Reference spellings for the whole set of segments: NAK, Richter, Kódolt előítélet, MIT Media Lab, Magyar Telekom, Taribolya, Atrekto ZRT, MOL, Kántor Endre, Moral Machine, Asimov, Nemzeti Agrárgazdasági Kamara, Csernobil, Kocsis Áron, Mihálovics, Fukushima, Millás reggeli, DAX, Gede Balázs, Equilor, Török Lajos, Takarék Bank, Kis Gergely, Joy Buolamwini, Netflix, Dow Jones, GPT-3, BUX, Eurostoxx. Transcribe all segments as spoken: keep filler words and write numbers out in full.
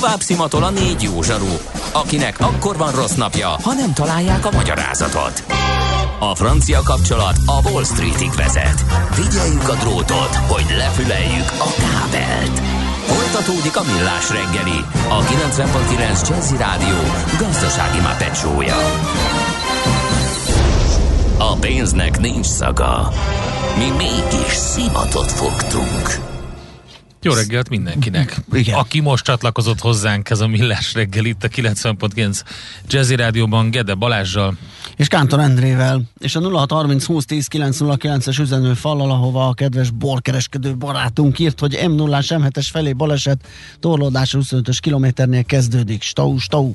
Tovább szimatol a négy jó zsaru, akinek akkor van rossz napja, ha nem találják a magyarázatot. A francia kapcsolat a Wall Streetig vezet. Figyeljük a drótot, hogy lefüleljük a kábelt. Folytatódik a Millás reggeli, a kilencven egész kilenc Jazzy Rádió gazdasági mápecsója. A pénznek nincs szaga. Mi mégis szimatot fogtunk. Jó reggelt mindenkinek, igen. Aki most csatlakozott hozzánk, ez a Millás reggel itt a kilencven egész kilenc Jazzy Rádióban Gede Balázsral és Kántor Endrével, és a nulla hat harminc húsz tíz kilenc nulla kilences üzenőfallal, ahova a kedves borkereskedő barátunk írt, hogy M nullás M hetes felé baleset, torlódás huszonötös kilométernél kezdődik, stau, stau.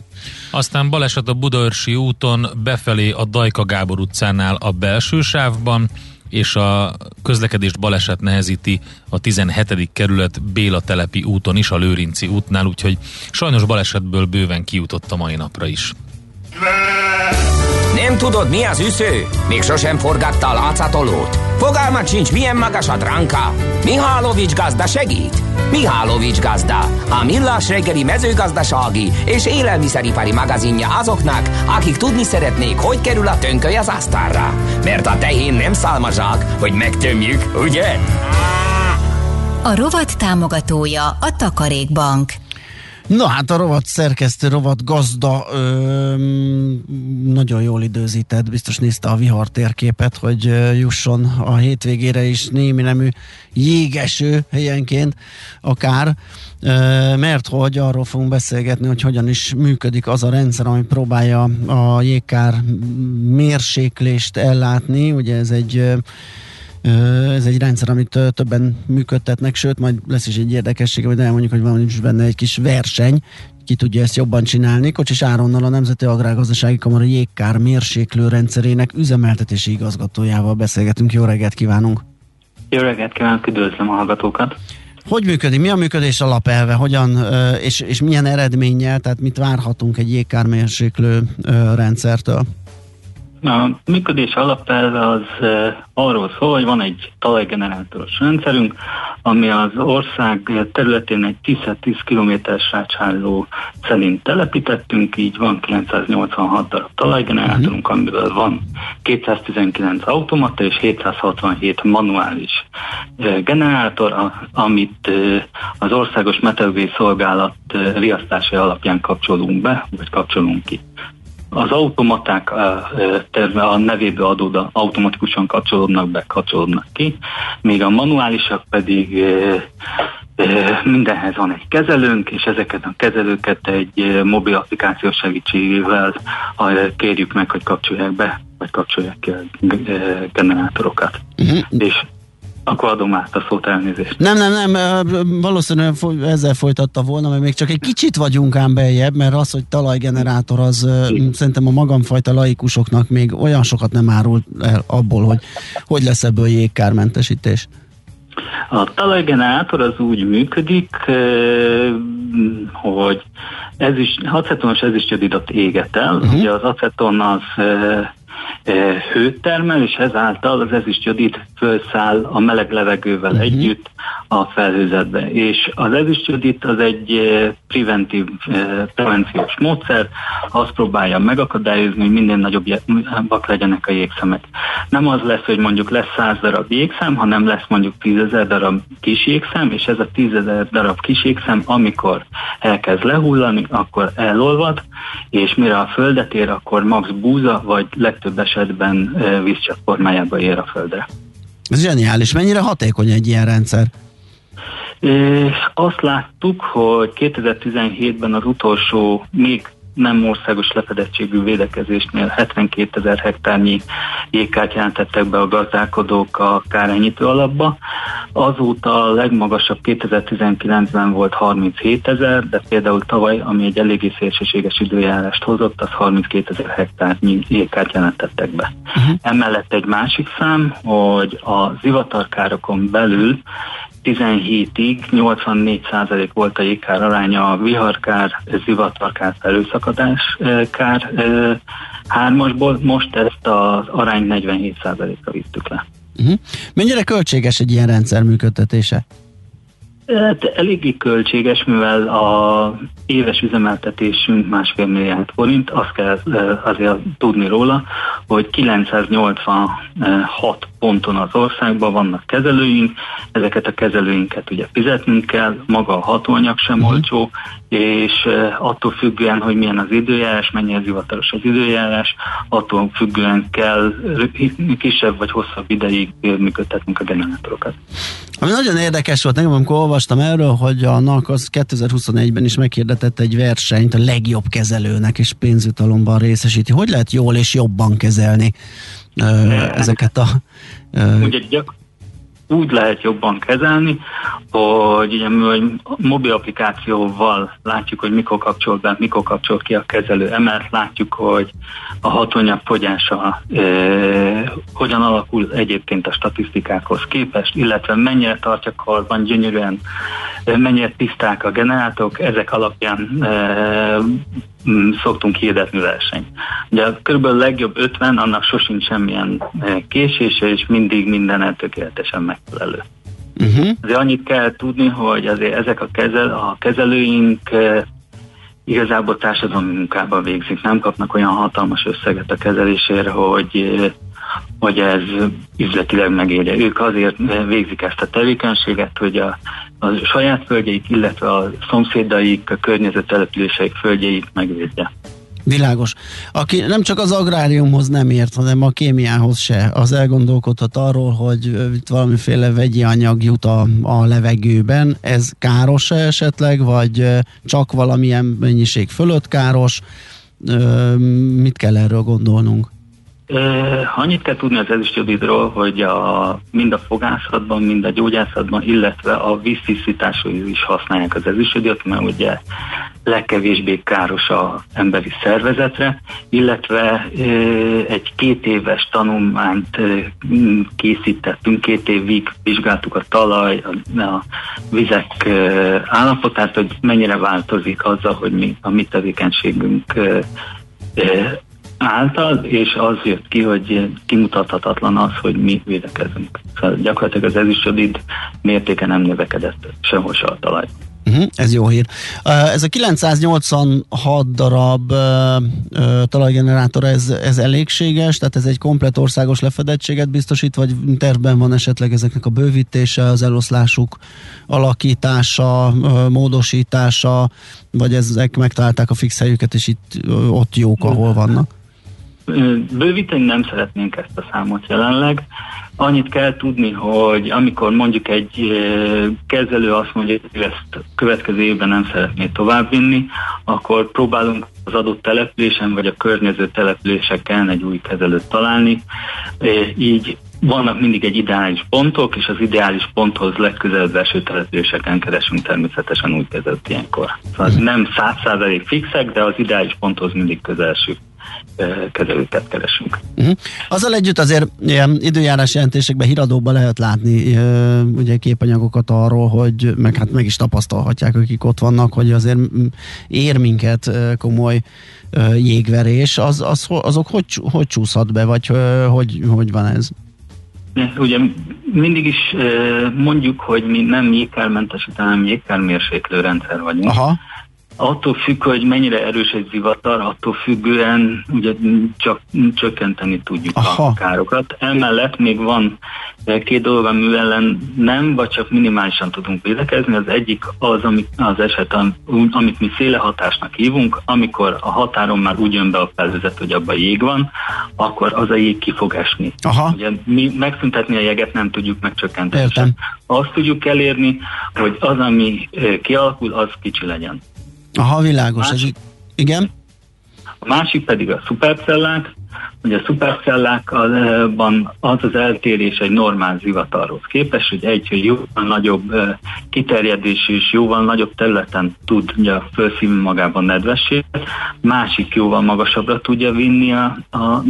Aztán baleset a Budaörsi úton befelé a Dajka Gábor utcánál a belső sávban, és a közlekedést baleset nehezíti a tizenhetedik kerület Béla telepi úton is, a Lőrinci útnál, úgyhogy sajnos balesetből bőven kijutott a mai napra is. Nem tudod, mi az üsző? Még sosem forgatta a látszatolót? Fogalmat sincs, milyen magas a dránka? Mihálovics gazda segít? Mihálovics gazda, a Millás reggeli mezőgazdasági és élelmiszeripari magazinja azoknak, akik tudni szeretnék, hogy kerül a tönköly az asztalra. Mert a tehén nem szálmazsák, hogy megtömjük, ugye? A rovat támogatója a Takarék Bank. Na hát a rovat szerkesztő, rovat gazda ö, nagyon jól időzített, biztos nézte a vihar térképet, hogy jusson a hétvégére is némi nemű jégeső helyenként akár, ö, mert hogy arról fogunk beszélgetni, hogy hogyan is működik az a rendszer, ami próbálja a jégkár mérséklést ellátni, ugye ez egy... Ez egy rendszer, amit többen működtetnek, sőt, majd lesz is egy érdekessége, hogy elmondjuk, hogy van is benne egy kis verseny, ki tudja ezt jobban csinálni. Kocsis Áronnal, a Nemzeti Agrárgazdasági Kamara jégkár mérséklő rendszerének üzemeltetési igazgatójával beszélgetünk. Jó reggelt kívánunk! Jó reggelt kívánok, üdvözlöm a hallgatókat! Hogy működik? Mi a működés alapelve? Hogyan és, és milyen eredménnyel, tehát mit várhatunk egy jégkár mérséklő rendszertől? A működés alapelve az arról szól, hogy van egy talajgenerátoros rendszerünk, ami az ország területén egy tíz-tíz kilométeres rácsálló szerint telepítettünk, így van kilencszáznyolcvanhat darab talajgenerátorunk, amiből van kétszáztizenkilenc automata és hétszázhatvanhét manuális generátor, amit az Országos Meteorológiai Szolgálat riasztásai alapján kapcsolunk be, vagy kapcsolunk ki. Az automaták terve a nevéből adódóan automatikusan kapcsolódnak be, kapcsolódnak ki, még a manuálisak pedig mindenhez van egy kezelőnk, és ezeket a kezelőket egy mobil applikáció segítségével kérjük meg, hogy kapcsolják be, vagy kapcsolják ki a generátorokat. Uh-huh. És akkor adom át a szót, elnézést. Nem, nem, nem, valószínűleg ezzel folytatta volna, mert még csak egy kicsit vagyunk ám beljebb, mert az, hogy talajgenerátor, az igen. Szerintem a magamfajta laikusoknak még olyan sokat nem árult el abból, hogy hogy lesz ebből jégkármentesítés. A talajgenerátor az úgy működik, hogy ez is, acetonos ezüstjodidat éget el, uh-huh. Ugye az aceton az hőt termel, és ezáltal az ezüstjodid felszáll a meleg levegővel uh-huh. együtt a felhőzetbe. És az ezüstjodid az egy preventív, prevenciós módszer, azt próbálja megakadályozni, hogy minden nagyobbak legyenek a jégszemek. Nem az lesz, hogy mondjuk lesz száz darab jégszem, hanem lesz mondjuk tízezer darab kis jégszem, és ez a tízezer darab kis jégszem, amikor elkezd lehullani, akkor elolvad, és mire a földet ér, akkor max búza, vagy legtöbb esetben vízcsepp formájába ér a földre. Ez zseniális. Mennyire hatékony egy ilyen rendszer? És azt láttuk, hogy kétezer-tizenhétben az utolsó, még nem országos lefedettségű védekezésnél hetvenkétezer hektárnyi jégkát jelentettek be a gazdálkodók a kárenyítő alapba. Azóta a legmagasabb kétezer-tizenkilencben volt harminchétezer, de például tavaly, ami egy eléggé szélsőséges időjárást hozott, az harminckétezer hektárnyi jégkát jelentettek be. Uh-huh. Emellett egy másik szám, hogy a zivatarkárokon belül tizenhétig nyolcvannégy százalék volt a jégkár aránya a viharkár, zivatarkár, felőszakadás kár hármasból, most ezt az arány negyvenhét százalékra vittük le. Uh-huh. Mennyire költséges egy ilyen rendszer működtetése? Hát eléggé költséges, mivel a éves üzemeltetésünk másfél milliárd forint, azt kell azért tudni róla, hogy kilencszáznyolcvanhat ponton az országban vannak kezelőink, ezeket a kezelőinket ugye fizetnünk kell, maga a hatóanyag sem uh-huh. olcsó, és attól függően, hogy milyen az időjárás, mennyi az hivatalos az időjárás, attól függően kell kisebb vagy hosszabb ideig működtetnünk a generátorokat. Ami nagyon érdekes volt nekem, amikor olvastam erről, hogy a NAK az kétezer-huszonegyben is meghirdetett egy versenyt a legjobb kezelőnek, és pénzjutalomban részesíti. Hogy lehet jól és jobban kezelni ö, ezeket a... Ö... Ugye gyak- úgy lehet jobban kezelni, hogy ugye mi mobil applikációval látjuk, hogy mikor kapcsol be, mikor kapcsol ki a kezelő, emellett látjuk, hogy a hatóanyag fogyása e, hogyan alakul egyébként a statisztikákhoz képest, illetve mennyire tartja karban gyönyörűen, mennyire tiszták a generátorok, ezek alapján e, szoktunk hirdetni versenyt. Ugye körülbelül a legjobb ötven, annak sosincs semmilyen késése, és mindig minden tökéletesen megfelelő. Uh-huh. Azért annyit kell tudni, hogy azért ezek a, kezel, a kezelőink igazából társadalmi munkában végzik, nem kapnak olyan hatalmas összeget a kezelésért, hogy, hogy ez üzletileg megérje. Ők azért végzik ezt a tevékenységet, hogy a, a saját földjeik, illetve a szomszédaik, a környező településeik földjeit megvédje. Világos. Aki nem csak az agráriumhoz nem ért, hanem a kémiához se, az elgondolkodhat arról, hogy itt valamiféle vegyi anyag jut a, a levegőben, ez káros esetleg, vagy csak valamilyen mennyiség fölött káros? Mit kell erről gondolnunk? Annyit kell tudni az ezüstjodidról, hogy a, mind a fogászatban, mind a gyógyászatban, illetve a víztisztításhoz is használják az ezüstjodidot, mert ugye legkevésbé káros az emberi szervezetre, illetve egy két éves tanulmányt készítettünk, két évig vizsgáltuk a talaj, a, a vizek állapotát, hogy mennyire változik azzal, hogy mi, a mi tevékenységünk által, és az jött ki, hogy kimutathatatlan az, hogy mi védekezünk. Szóval gyakorlatilag az ezüstjodid mértéke nem növekedett sehol se a talaj. Uh-huh, ez jó hír. Uh, ez a kilencszáznyolcvanhat darab uh, uh, talajgenerátor, ez, ez elégséges? Tehát ez egy komplet országos lefedettséget biztosít, vagy tervben van esetleg ezeknek a bővítése, az eloszlásuk alakítása, uh, módosítása, vagy ezek megtalálták a fix helyüket, és itt uh, ott jók, ahol vannak? Bővíteni nem szeretnénk ezt a számot jelenleg. Annyit kell tudni, hogy amikor mondjuk egy kezelő azt mondja, hogy ezt következő évben nem szeretné továbbvinni, akkor próbálunk az adott településen vagy a környező településeken egy új kezelőt találni. Így vannak mindig egy ideális pontok, és az ideális ponthoz legközelebb eső településeken keresünk természetesen új kezelőt ilyenkor. Szóval nem száz százalék fixek, de az ideális ponthoz mindig közelsük kezelőket keresünk. Uh-huh. Azzal együtt azért ilyen időjárás jelentésekben híradóban lehet látni e, ugye képanyagokat arról, hogy meg, hát meg is tapasztalhatják, akik ott vannak, hogy azért ér minket e, komoly e, jégverés. Az, az, azok hogy, hogy csúszhat be, vagy e, hogy, hogy van ez? Ugye mindig is e, mondjuk, hogy mi nem jégkármentesítő, hanem jégkármérséklő rendszer vagyunk. Aha. Attól függ, hogy mennyire erős egy zivatar, attól függően ugye csak csökkenteni tudjuk Aha. a károkat. Emellett még van két dolog, ami ellen nem, vagy csak minimálisan tudunk védekezni. Az egyik az, amit, az eset, amit mi szélehatásnak hívunk, amikor a határon már úgy jön be a felhőzet, hogy abban jég van, akkor az a jég ki fog esni. Aha. Ugye mi megszüntetni a jeget nem tudjuk megcsökkenteni. Értem. Azt tudjuk elérni, hogy az, ami kialakul, az kicsi legyen. Aha, világos. Másik, ez, igen. A másik pedig a szupercellák. Ugye a szupercellákban az az eltérés egy normál zivatarhoz képest, hogy egy hogy jóval nagyobb kiterjedés és jóval nagyobb területen tudja felszívni magában nedvességet, másik jóval magasabbra tudja vinni a, a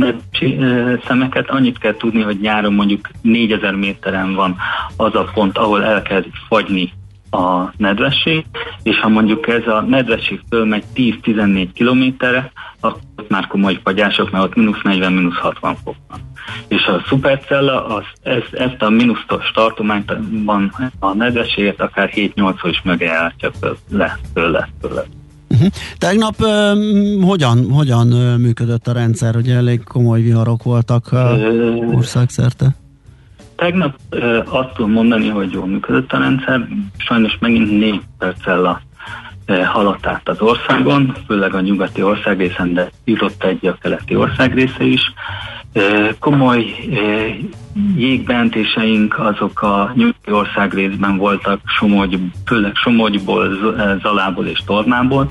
szemeket. Annyit kell tudni, hogy nyáron mondjuk négyezer méteren van az a pont, ahol elkezd fagyni a nedvesség, és ha mondjuk ez a nedvesség fölmegy tíz-tizennégy kilométerre, akkor már komoly fagyások, mert ott mínusz negyven, mínusz hatvan fok van. és a szupercella az, ez, ezt a mínuszos tartományban a nedvességet akár hét nyolc is mögejártja le tőle. tőle. Tegnap uh, hogyan, hogyan működött a rendszer? Ugye elég komoly viharok voltak uh, országszerte. Tegnap uh, azt tudom mondani, hogy jól működött a rendszer. Sajnos megint négy perccel uh, haladt át az országon, főleg a nyugati országrészen, de jutott egy a keleti országrésze is. Uh, komoly uh, jégbentéseink azok a nyugati országrészben voltak, Somogy, főleg Somogyból, Zalából és Tornából,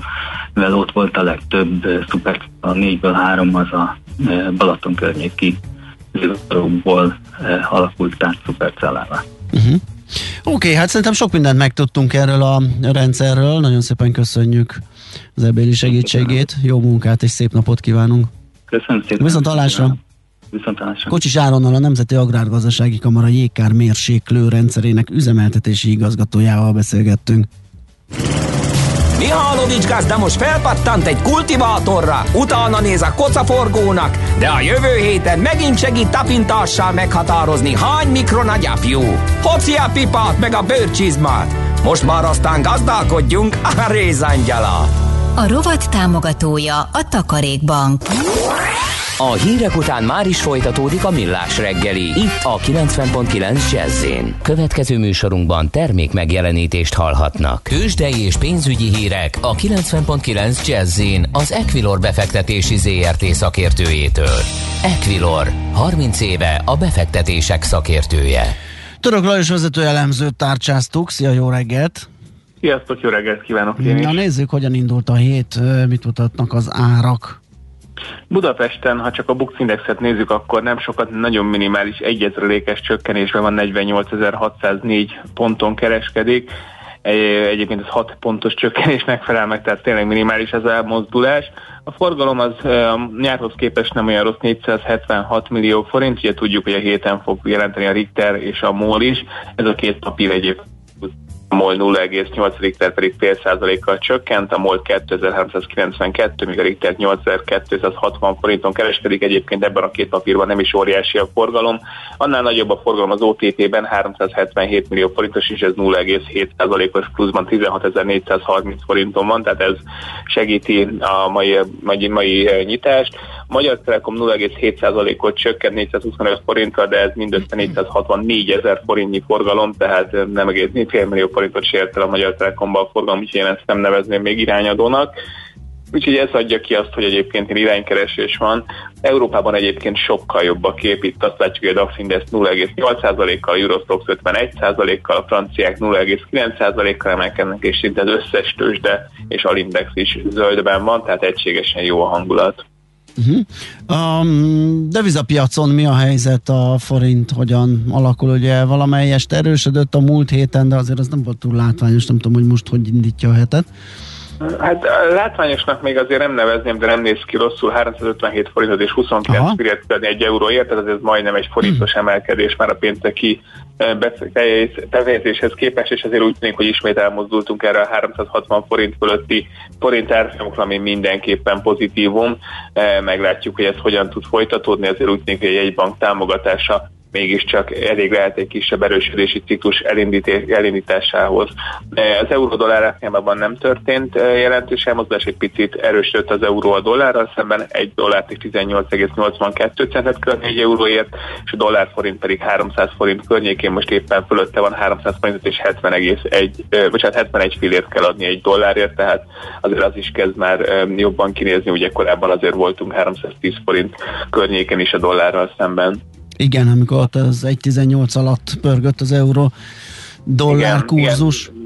mivel ott volt a legtöbb uh, szuper, a négyből három az a uh, Balaton környéki zivatarokból uh, alakult át szupercellává. Uh-huh. Oké, okay, hát szerintem sok mindent megtudtunk erről a rendszerről, nagyon szépen köszönjük az ebéli segítségét, jó munkát és szép napot kívánunk! Köszönöm szépen! Viszont hallásra! Kocsis Áronnal, a Nemzeti Agrárgazdasági Kamara jégkár mérséklő rendszerének üzemeltetési igazgatójával beszélgettünk. Mihálovics gazda most felpattant egy kultivátorra, utána néz a kocaforgónak, de a jövő héten megint segít tapintással meghatározni, hány mikron agyapjú. Hoci a pipát meg a bőrcsizmát, most már aztán gazdálkodjunk a rézangyalat. A rovat támogatója a Takarék Bank. A hírek után már is folytatódik a Millás reggeli, itt a kilencven egész kilenc Jazz-én. Következő műsorunkban termék megjelenítést hallhatnak. Tőzsdei és pénzügyi hírek a kilencven egész kilenc Jazz-én az Equilor befektetési zé er té szakértőjétől. Equilor, harminc éve a befektetések szakértője. Török Lajos vezető elemzőt tárcsáztuk, szia, jó reggelt! Sziasztok, jó reggelt kívánok én is. Na nézzük, hogyan indult a hét, mit mutatnak az árak. Budapesten, ha csak a Bux Indexet nézzük, akkor nem sokat, nagyon minimális egyezrelékes csökkenésben van, negyvennyolcezer-hatszáznégy ponton kereskedik. Egyébként ez hat pontos csökkenésnek felel meg, tehát tényleg minimális az elmozdulás. A forgalom az nyárhoz képest nem olyan rossz, négyszázhetvenhat millió forint, ugye tudjuk, hogy a héten fog jelenteni a Richter és a MOL is, ez a két papír egyébként. A MOL nulla egész nyolc, Richter pedig fél százalékkal csökkent, a MOL kétezer-háromszázkilencvenkettő, míg a Richter nyolcezer-kétszázhatvan forinton kereskedik, egyébként ebben a két papírban nem is óriási a forgalom. Annál nagyobb a forgalom az o té pé-ben, háromszázhetvenhét millió forintos, és ez nulla egész hét százalékos pluszban tizenhatezer-négyszázharminc forinton van, tehát ez segíti a mai, mai, mai nyitást. A Magyar Telekom nulla egész hét százalékot csökkent négyszázhuszonöt forinttal, de ez mindössze négyszázhatvannégyezer forintnyi forgalom, tehát nem egész négy millió forintot sért el a Magyar Telekomban a forgalom, úgyhogy én ezt nem nevezném még irányadónak. Úgyhogy ez adja ki azt, hogy egyébként iránykeresés van. Európában egyébként sokkal jobb a kép. Itt azt látjuk, hogy a DAX Index nulla egész nyolc százalékkal, a Eurostoxx ötvenegy százalékkal, a franciák nulla egész kilenc százalékkal emelkednek, és szinte az összes tőzsde és alindex is zöldben van, tehát egységesen jó a hangulat. Uh-huh. A devizapiacon mi a helyzet, a forint hogyan alakul? Ugye valamelyest erősödött a múlt héten, de azért az nem volt túl látványos, nem tudom, hogy most hogy indítja a hetet. Hát látványosnak még azért nem nevezném, de nem néz ki rosszul, háromszázötvenhét forintot és huszonkilenc fillért tenni egy euróért, tehát ez majdnem egy forintos emelkedés már a pénteki bevezetéshez képest, és azért úgy tűnik, hogy ismét elmozdultunk erre a háromszázhatvan forint fölötti forint árfolyamokra, ami mindenképpen pozitívum, meglátjuk, hogy ez hogyan tud folytatódni, azért úgy tűnik, hogy egy jegybank támogatása mégiscsak elég lehet egy kisebb erősödési ciklus elindításához. Az euró-dollár árfolyamában nem történt jelentős elmozdulás, egy picit erősödött az euró a dollárral szemben, egy dollárt és tizennyolc egész nyolcvankettő centet körül egy euróért, és a dollár-forint pedig háromszáz forint környékén, most éppen fölötte van háromszáz forintot, és hetven egész egy, bocsánat, hetvenegy fillért kell adni egy dollárért, tehát azért az is kezd már jobban kinézni, ugye korábban azért voltunk háromszáztíz forint környéken is a dollárral szemben. Igen, amikor ott az egy egész tizennyolc alatt pörgött az euró-dollár kurzus. Igen.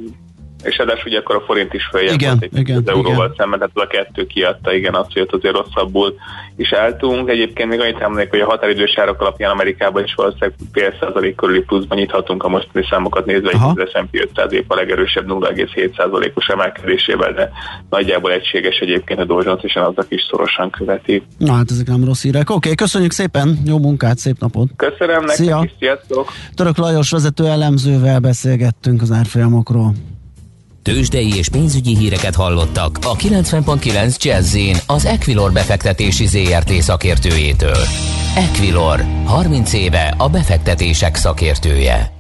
És ráadásul ugye akkor a forint is följebb volt az igen. euróval szemben, tehát az a kettő kiadta, igen, azt, hogy ott azért rosszabbul is álltunk. Egyébként még annyit elmondanék, hogy a határidős árak alapján Amerikában is valószínűleg fél százalék körüli pluszban nyithatunk a mostani számokat nézve, itt az es and pé ötszáz épp a legerősebb nulla egész hét százalékos emelkedésével, de nagyjából egységes egyébként a Dow Jones, és azok is szorosan követi. Na hát ezek nem rossz hírek. Oké, okay, köszönjük szépen, jó munkát, szép napot! Köszönöm nektek, sziasztok! Török Lajos vezető elemzővel beszélgettünk az árfolyamokról. Tőzsdei és pénzügyi híreket hallottak a kilencven egész kilenc Jazz-in az Equilor befektetési zé er té szakértőjétől. Equilor, harminc éve a befektetések szakértője.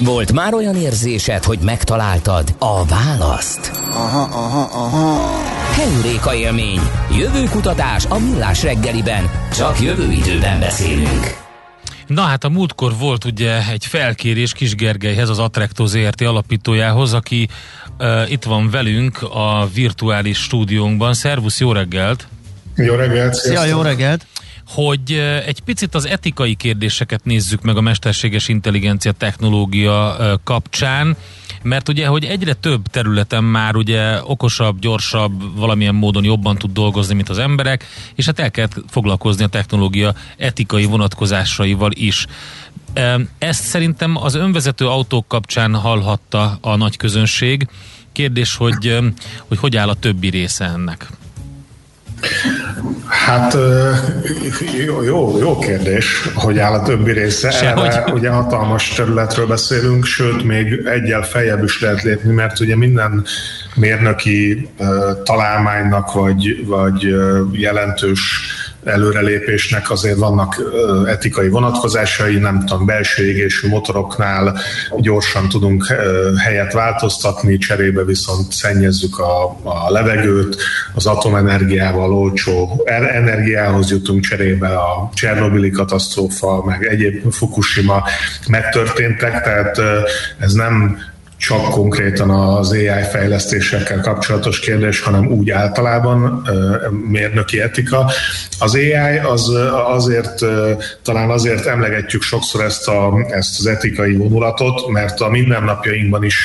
Volt már olyan érzésed, hogy megtaláltad a választ? Aha, aha, aha. Heuréka élmény. Jövő kutatás a Millás reggeliben. Csak jövő időben beszélünk. Na hát a múltkor volt ugye egy felkérés Kis Gergelyhez, az Atrekto zé er té alapítójához, aki uh, itt van velünk a virtuális stúdiónkban. Szervusz, jó reggelt! Jó reggelt! Szia, jó reggelt! Hogy egy picit az etikai kérdéseket nézzük meg a mesterséges intelligencia technológia kapcsán, mert ugye, hogy egyre több területen már ugye okosabb, gyorsabb, valamilyen módon jobban tud dolgozni, mint az emberek, és hát el kell foglalkozni a technológia etikai vonatkozásaival is. Ezt szerintem az önvezető autók kapcsán hallhatta a nagy közönség. Kérdés, hogy hogy, hogy áll a többi része ennek? Hát jó, jó, jó kérdés, hogy áll a többi része. Erre ugye hatalmas területről beszélünk, sőt még egyel feljebb is lehet lépni, mert ugye minden mérnöki uh, találmánynak vagy, vagy uh, jelentős előrelépésnek azért vannak etikai vonatkozásai, nem tudom, belső égésű motoroknál gyorsan tudunk helyet változtatni, cserébe viszont szennyezzük a, a levegőt, az atomenergiával olcsó energiához jutunk, cserébe a Csernobili katasztrófa, meg egyéb Fukushima megtörténtek, tehát ez nem csak konkrétan az á i fejlesztésekkel kapcsolatos kérdés, hanem úgy általában mérnöki etika. Az á i az azért, talán azért emlegetjük sokszor ezt, a, ezt az etikai vonulatot, mert a mindennapjainkban is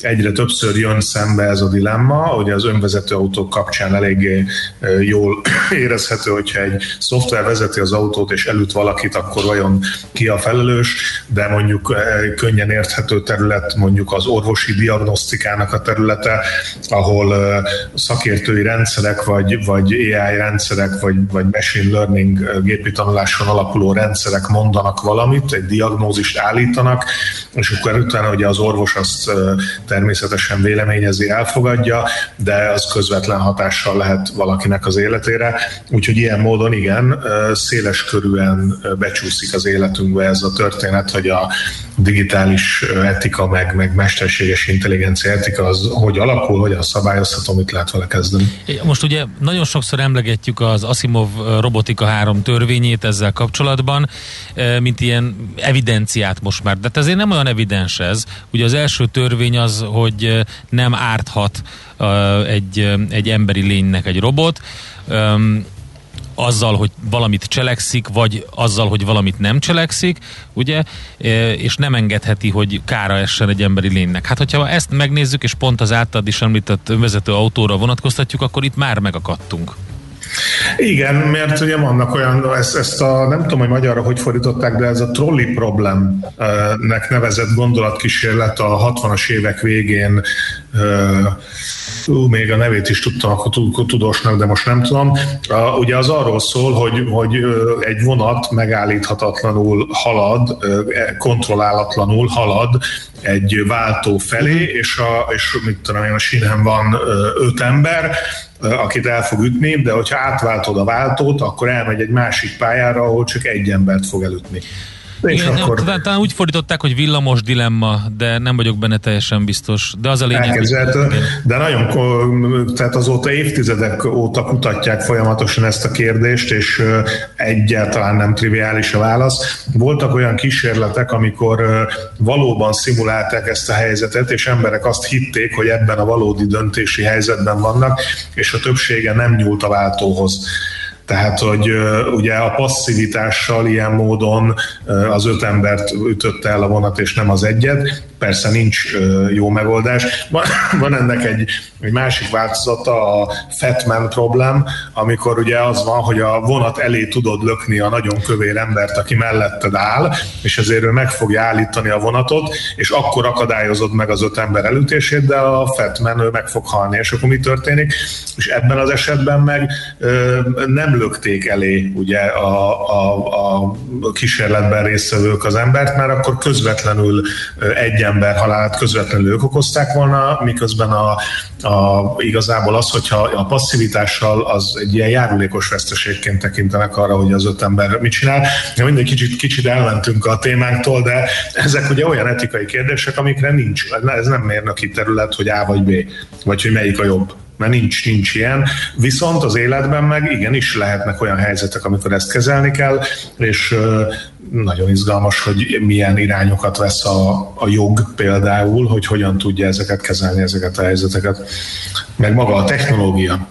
egyre többször jön szembe ez a dilemma, hogy az önvezető autók kapcsán eléggé jól érezhető, hogyha egy szoftver vezeti az autót és elüt valakit, akkor vajon ki a felelős, de mondjuk könnyen érthető terület mondjuk az orvosi diagnosztikának a területe, ahol szakértői rendszerek, vagy, vagy á i rendszerek, vagy, vagy machine learning gépi tanuláson alapuló rendszerek mondanak valamit, egy diagnózist állítanak, és akkor utána ugye az orvos azt természetesen véleményezi, elfogadja, de az közvetlen hatással lehet valakinek az életére. Úgyhogy ilyen módon igen, széles körűen becsúszik az életünkbe ez a történet, hogy a digitális etika, meg, meg mesterséges intelligencia etika az hogy alakul, hogyan szabályozható, mit lehet vele kezdeni. Most ugye nagyon sokszor emlegetjük az Asimov robotika három törvényét ezzel kapcsolatban, mint ilyen evidenciát most már. De azért nem olyan evidens ez. Ugye az első törvény az Az, hogy nem árthat egy, egy emberi lénynek egy robot, azzal, hogy valamit cselekszik, vagy azzal, hogy valamit nem cselekszik, ugye, és nem engedheti, hogy kára essen egy emberi lénynek. Hát, hogyha ezt megnézzük, és pont az általad is említett önvezető autóra vonatkoztatjuk, akkor itt már megakadtunk. Igen, mert ugye vannak olyan, ezt, ezt a, nem tudom, hogy magyarra hogy fordították, de ez a trolley problemnek nevezett gondolatkísérlet a hatvanas évek végén, uh, még a nevét is tudtam akkor tudósnak, de most nem tudom. Uh, ugye az arról szól, hogy, hogy egy vonat megállíthatatlanul halad, kontrollálatlanul halad egy váltó felé, és, a, és mit tudom én, a sínen van öt ember, akit el fog ütni, de hogyha átváltod a váltót, akkor elmegy egy másik pályára, ahol csak egy embert fog elütni. És igen, akkor... nem, talán úgy fordították, hogy villamos dilemma, de nem vagyok benne teljesen biztos. De az a lényeg. Elkezdett, hogy... De nagyon, tehát azóta évtizedek óta kutatják folyamatosan ezt a kérdést, és egyáltalán nem triviális a válasz. Voltak olyan kísérletek, amikor valóban szimulálták ezt a helyzetet, és emberek azt hitték, hogy ebben a valódi döntési helyzetben vannak, és a többsége nem nyúlt a váltóhoz. Tehát, hogy ugye a passzivitással ilyen módon az öt embert ütötte el a vonat, és nem az egyet. Persze nincs jó megoldás. Van ennek egy, egy másik változata, a Fat Man problem, amikor ugye az van, hogy a vonat elé tudod lökni a nagyon kövér embert, aki melletted áll, és ezért ő meg fogja állítani a vonatot, és akkor akadályozod meg az öt ember elütését, de a Fat Man ő meg fog halni, és akkor mi történik? És ebben az esetben meg nem lökték elé ugye a, a, a kísérletben résztvevők az embert, mert akkor közvetlenül egyen ember halálát közvetlenül ők okozták volna, miközben a, a, igazából az, hogyha a passzivitással az egy ilyen járulékos veszteségként tekintenek arra, hogy az öt ember mit csinál. Mindig kicsit, kicsit elmentünk a témánktól, de ezek ugye olyan etikai kérdések, amikre nincs. Ez nem mérnöki terület, hogy A vagy B, vagy hogy melyik a jobb. Mert nincs, nincs ilyen. Viszont az életben meg igenis lehetnek olyan helyzetek, amikor ezt kezelni kell, és nagyon izgalmas, hogy milyen irányokat vesz a, a jog például, hogy hogyan tudja ezeket kezelni, ezeket a helyzeteket. Meg maga a technológia.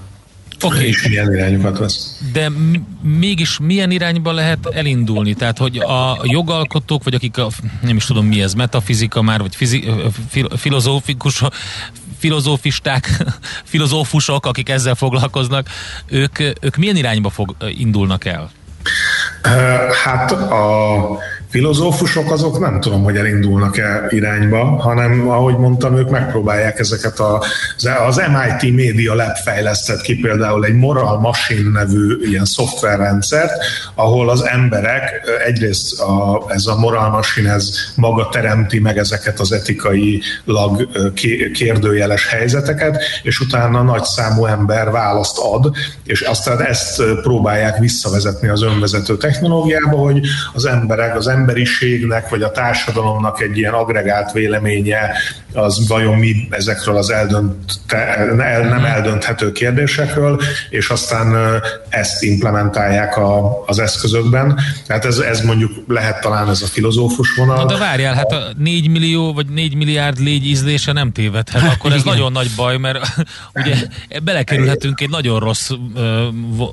Okay. És milyen irányokat vesz. De m- mégis milyen irányba lehet elindulni? Tehát, hogy a jogalkotók, vagy akik a, nem is tudom mi ez, metafizika már, vagy fizi- fil- filozófikus, filozófisták, filozófusok, akik ezzel foglalkoznak, ők, ők milyen irányba fog, indulnak el? Hát a filozófusok azok nem tudom, hogy elindulnak-e irányba, hanem ahogy mondtam, ők megpróbálják ezeket a, az em i té Media Lab fejlesztett ki például egy Moral Machine nevű ilyen szoftverrendszert, ahol az emberek egyrészt a, ez a Moral Machine ez maga teremti meg ezeket az etikailag kérdőjeles helyzeteket, és utána nagyszámú ember választ ad, és aztán ezt próbálják visszavezetni az önvezető technológiába, hogy az emberek, az emberiségnek, vagy a társadalomnak egy ilyen agregált véleménye, az vajon mi ezekről az eldönte, nem eldönthető kérdésekről, és aztán ezt implementálják a, az eszközökben. Hát ez, ez mondjuk lehet talán ez a filozófus vonal. Na de várjál, hát a négy millió vagy négy milliárd légy ízlése nem tévedhet, akkor ez nagyon nagy baj, mert ugye belekerülhetünk egy nagyon rossz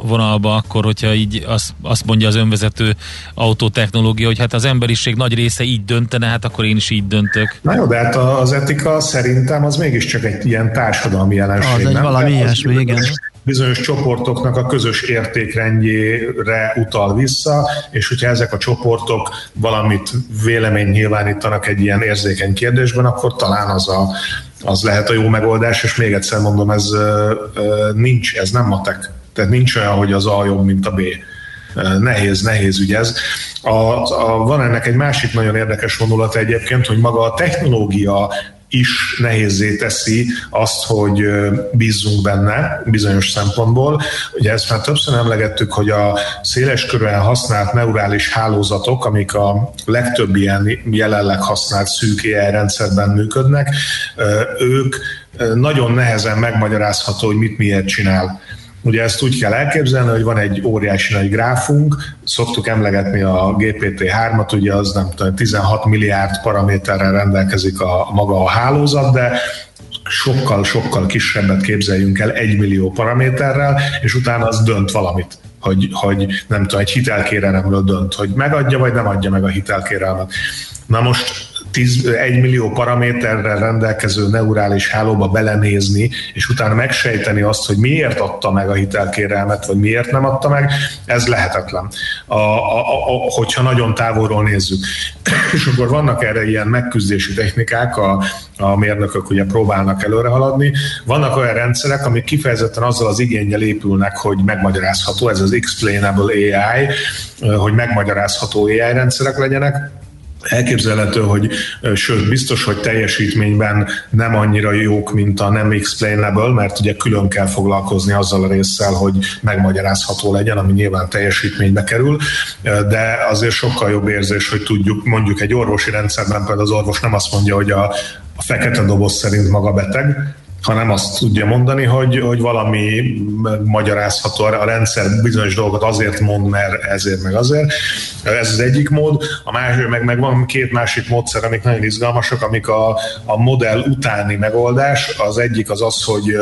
vonalba akkor, hogyha így azt, azt mondja az önvezető autótechnológia, hogy hát az emberiség nagy része így döntene, hát akkor én is így döntök. Na jó, de hát az etika szerintem az mégiscsak egy ilyen társadalmi jelenség. Az egy valami ilyesmi, igen. Bizonyos csoportoknak a közös értékrendjére utal vissza, és hogyha ezek a csoportok valamit vélemény nyilvánítanak egy ilyen érzékeny kérdésben, akkor talán az a az lehet a jó megoldás, és még egyszer mondom, ez nincs, ez nem matek. Tehát nincs olyan, hogy az A jobb, mint a B. Nehéz, nehéz ügy ez. A, a, van ennek egy másik nagyon érdekes vonulata egyébként, hogy maga a technológia is nehézzé teszi azt, hogy bízzunk benne bizonyos szempontból. Ugye ezt már többször emlegettük, hogy a széleskörűen használt neurális hálózatok, amik a legtöbb ilyen jelenleg használt szűk á i rendszerben működnek, ők nagyon nehezen megmagyarázható, hogy mit miért csinál. Ugye ezt úgy kell elképzelni, hogy van egy óriási nagy gráfunk, szoktuk emlegetni a gé pé té hármat, ugye az nem tudom, tizenhat milliárd paraméterrel rendelkezik a maga a hálózat, de sokkal-sokkal kisebbet képzeljünk el egy millió paraméterrel, és utána az dönt valamit. Hogy, hogy nem tudom, egy hitelkérelemről dönt, hogy megadja vagy nem adja meg a hitelkérelmet. Na most egy millió paraméterrel rendelkező neurális hálóba belenézni, és utána megsejteni azt, hogy miért adta meg a hitelkérelmet, vagy miért nem adta meg, ez lehetetlen, a, a, a, hogyha nagyon távolról nézzük. És akkor vannak erre ilyen megküzdési technikák, a, a mérnökök ugye próbálnak előre haladni. Vannak olyan rendszerek, amik kifejezetten azzal az igénnyel épülnek, hogy megmagyarázható, ez az explainable á i, hogy megmagyarázható á i rendszerek legyenek. Elképzelhető, hogy sőt, biztos, hogy teljesítményben nem annyira jók, mint a nem explainable, mert ugye külön kell foglalkozni azzal a résszel, hogy megmagyarázható legyen, ami nyilván teljesítménybe kerül, de azért sokkal jobb érzés, hogy tudjuk, mondjuk egy orvosi rendszerben például az orvos nem azt mondja, hogy a, a fekete doboz szerint maga beteg, hanem azt tudja mondani, hogy, hogy valami magyarázható, a rendszer bizonyos dolgot azért mond, mert ezért meg azért. Ez az egyik mód. A másik, meg, meg van két másik módszer, amik nagyon izgalmasak, amik a, a modell utáni megoldás. Az egyik az az, hogy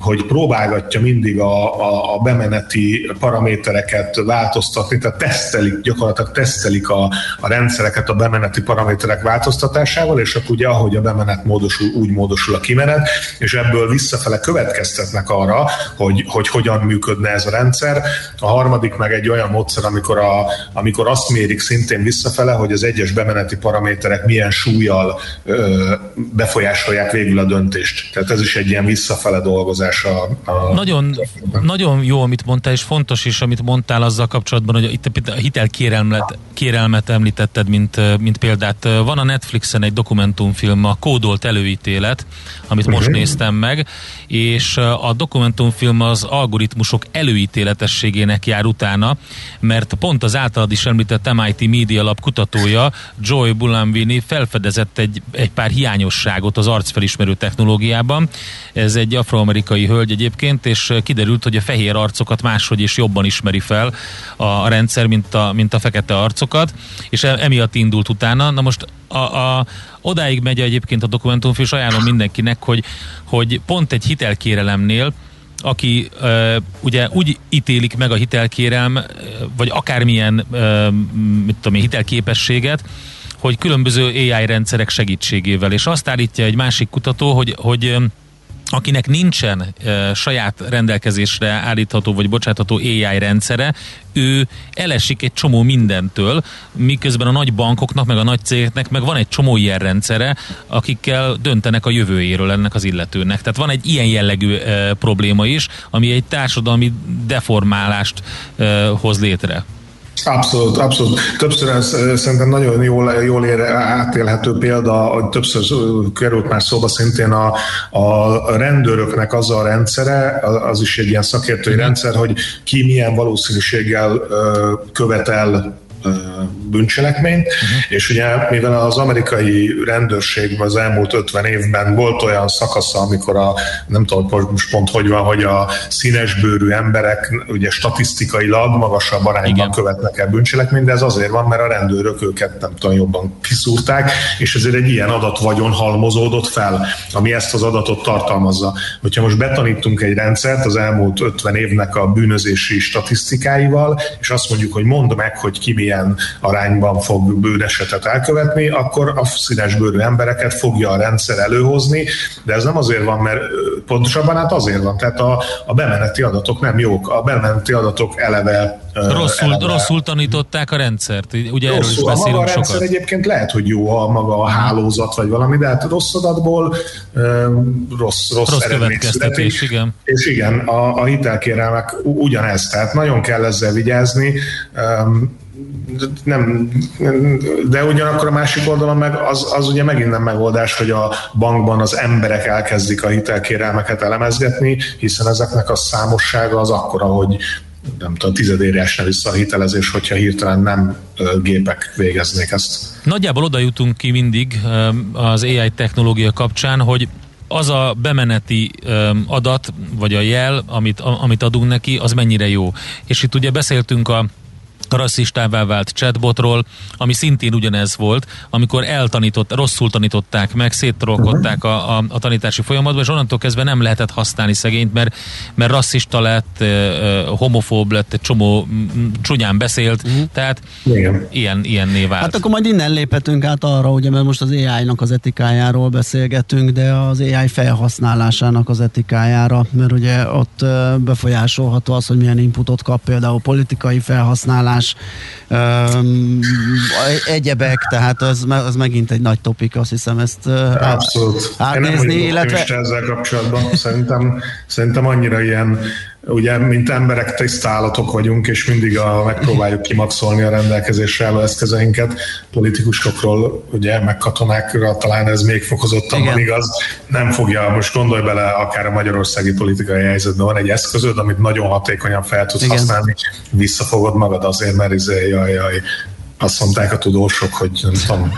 hogy próbálgatja mindig a, a, a bemeneti paramétereket változtatni, tehát tesztelik, gyakorlatilag tesztelik a, a rendszereket a bemeneti paraméterek változtatásával, és akkor ugye ahogy a bemenet módosul, úgy módosul a kimenet, és ebből visszafele következtetnek arra, hogy, hogy hogyan működne ez a rendszer. A harmadik meg egy olyan módszer, amikor, a, amikor azt mérik szintén visszafele, hogy az egyes bemeneti paraméterek milyen súllyal ö, befolyásolják végül a döntést. Tehát ez is egy ilyen visszafele dolgozás. alkalmazás a... a nagyon, nagyon jó, amit mondtál, és fontos is, amit mondtál azzal kapcsolatban, hogy itt a hitelkérelmet kérelmet említetted, mint, mint példát. Van a Netflixen egy dokumentumfilm, a Kódolt előítélet, amit most uh-huh. néztem meg, és a dokumentumfilm az algoritmusok előítéletességének jár utána, mert pont az általad is említett em i té Media Lab kutatója, Joy Buolamwini felfedezett egy, egy pár hiányosságot az arcfelismerő technológiában. Ez egy afroamerikai hölgy egyébként, és kiderült, hogy a fehér arcokat máshogy és jobban ismeri fel a rendszer, mint a, mint a fekete arcokat, és emiatt indult utána. Na most a, a, odáig megy egyébként a dokumentumfilm, és ajánlom mindenkinek, hogy, hogy pont egy hitelkérelemnél, aki uh, ugye úgy ítélik meg a hitelkérelm, vagy akármilyen uh, mit tudom én, hitelképességet, hogy különböző á i rendszerek segítségével. És azt állítja egy másik kutató, hogy, hogy akinek nincsen e, saját rendelkezésre állítható vagy bocsátható á i rendszere, ő elesik egy csomó mindentől, miközben a nagy bankoknak, meg a nagy cégeknek meg van egy csomó ilyen rendszere, akikkel döntenek a jövőjéről ennek az illetőnek. Tehát van egy ilyen jellegű e, probléma is, ami egy társadalmi deformálást e, hoz létre. Abszolút, abszolút. Többször ez szerintem nagyon jól, jól ér, átélhető példa, hogy többször került már szóba szintén a, a rendőröknek az a rendszere, az is egy ilyen szakértői mm. rendszer, hogy ki milyen valószínűséggel követel bűncselekményt, uh-huh. és ugye mivel az amerikai rendőrség az elmúlt ötven évben volt olyan szakasza, amikor a, nem tudom most pont hogy van, hogy a színesbőrű emberek ugye statisztikailag magasabb arányban Igen. követnek el bűncselekményt, de ez azért van, mert a rendőrök őket nem tudom jobban kiszúrták, és ezért egy ilyen adatvagyon halmozódott fel, ami ezt az adatot tartalmazza. Hogyha most betanítunk egy rendszert az elmúlt ötven évnek a bűnözési statisztikáival, és azt mondjuk, hogy mondd meg, hogy ki milyen arányban fog bűnesetet elkövetni, akkor a színesbőrű embereket fogja a rendszer előhozni, de ez nem azért van, mert pontosabban hát azért van, tehát a, a bemeneti adatok nem jók, a bemeneti adatok eleve Rosszul, eleve, rosszul tanították a rendszert, ugye rosszul, erről is beszélünk sokat. A maga rendszer sokat. Egyébként lehet, hogy jó a maga a hálózat vagy valami, de hát rossz adatból rossz, rossz, rossz következtetés, igen. És igen, a, a hitelkérelmek ugyanez, tehát nagyon kell ezzel vigyázni, Nem, de ugyanakkor a másik oldalon meg az, az ugye megint nem megoldás, hogy a bankban az emberek elkezdik a hitelkérelmeket elemezgetni, hiszen ezeknek a számossága az akkora, hogy nem tudom, tizedérjásra vissza a hitelezés, hogyha hirtelen nem gépek végeznék ezt. Nagyjából oda jutunk ki mindig az á i technológia kapcsán, hogy az a bemeneti adat, vagy a jel, amit, amit adunk neki, az mennyire jó. És itt ugye beszéltünk a rasszistává vált chatbotról, ami szintén ugyanez volt, amikor eltanított, rosszul tanították meg, széttrolkodták a, a, a tanítási folyamatban, és onnantól kezdve nem lehetett használni szegényt, mert, mert rasszista lett, homofób lett, egy csomó csúnyán beszélt, uh-huh. tehát Igen. ilyen, ilyenné vált. Hát akkor majd innen léphetünk át arra, ugye, mert most az á i-nak az etikájáról beszélgetünk, de az á i felhasználásának az etikájára, mert ugye ott befolyásolható az, hogy milyen inputot kap, például politikai felhasználás, Um, egyebek, tehát az, az megint egy nagy topik, azt hiszem ezt Abszolút. átnézni. Én nem illetve... ezzel kapcsolatban szerintem, szerintem annyira ilyen, ugye, mint emberek tisztállatok vagyunk, és mindig a, megpróbáljuk kimaxolni a rendelkezésre álló eszközeinket. Politikusokról, ugye, meg katonákra talán ez még fokozottan van igaz. Nem fogja, most gondolj bele, akár a magyarországi politikai helyzetben van egy eszközöd, amit nagyon hatékonyan fel tudsz Igen. használni, visszafogod magad azért, mert izé, jaj, jaj, azt mondták a tudósok, hogy nem tudom.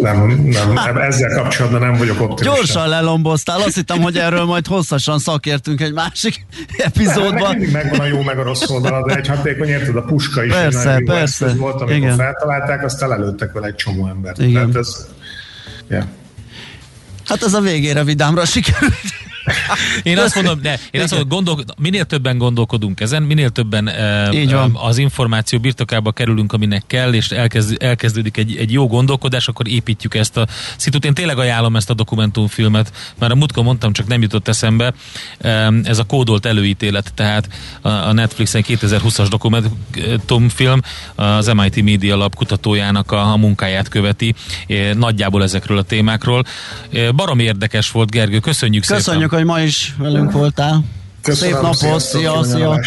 Nem, nem, nem, ezzel kapcsolatban nem vagyok optimista. Gyorsan lelomboztál, azt hittem, hogy erről majd hosszasan szakértünk egy másik epizódban. Mindig megvan a jó meg a rossz oldala, de egy hatékony, érted, a puska is persze, egy nagyon persze. jó volt, amikor Igen. feltalálták, aztán előttek vele egy csomó embert. Igen. Ez, yeah. Hát ez a végére vidámra sikerült. Én azt mondom, de én azt mondom, gondol, minél többen gondolkodunk ezen, minél többen e, az információ birtokába kerülünk, aminek kell, és elkezd, elkezdődik egy, egy jó gondolkodás, akkor építjük ezt a szitut. Én tényleg ajánlom ezt a dokumentumfilmet, már a múltkor mondtam, csak nem jutott eszembe, ez a Kódolt előítélet, tehát a Netflixen kétezer-húszas dokumentumfilm az em i té Media Lab kutatójának a, a munkáját követi, nagyjából ezekről a témákról. Baromi érdekes volt, Gergő, köszönjük, köszönjük szépen! hogy ma is velünk voltál. Köszönöm, szép napot, szia, szia.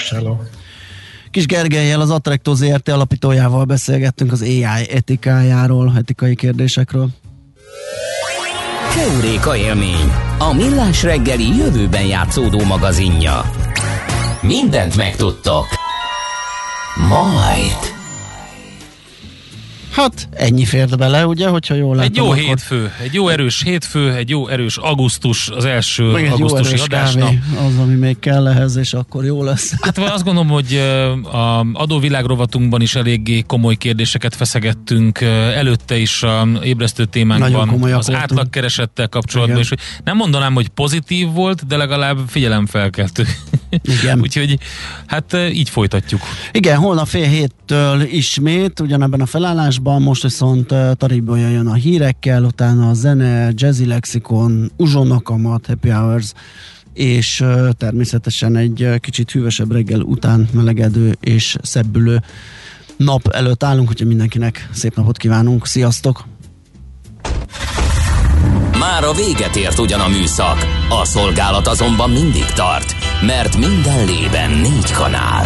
Kis Gergellyel, az Atrekto zé er té alapítójával beszélgettünk az á i etikájáról, etikai kérdésekről. Keuréka élmény, a Millás reggeli jövőben játszódó magazinja. Mindent megtudtok. Majd. Hát ennyi fért bele, ugye, hogyha jól látom. Egy jó akkor... hétfő, egy jó erős hétfő, egy jó erős augusztus, az első egy augusztusi adásnap. Az, ami még kell ehhez, és akkor jó lesz. Hát azt gondolom, hogy a adóvilágrovatunkban is eléggé komoly kérdéseket feszegettünk, előtte is a ébresztő témánkban az átlagkeresettel kapcsolatban, és nem mondanám, hogy pozitív volt, de legalább figyelemfelkeltő. Igen. Úgyhogy hát így folytatjuk. Igen, holnap fél héttől ismét, ugyanebben a felállásban, most viszont Taribolya jön a hírekkel, utána a zene, Jazzy Lexikon, Uzsonnakamat, Happy Hours, és természetesen egy kicsit hűvösebb reggel után melegedő és szebbülő nap előtt állunk, úgyhogy mindenkinek szép napot kívánunk, sziasztok! Már a véget ért ugyan a műszak, a szolgálat azonban mindig tart, mert minden lében négy kanál.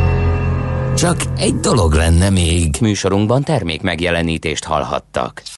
Csak egy dolog lenne még. Műsorunkban termék megjelenítést hallhattak.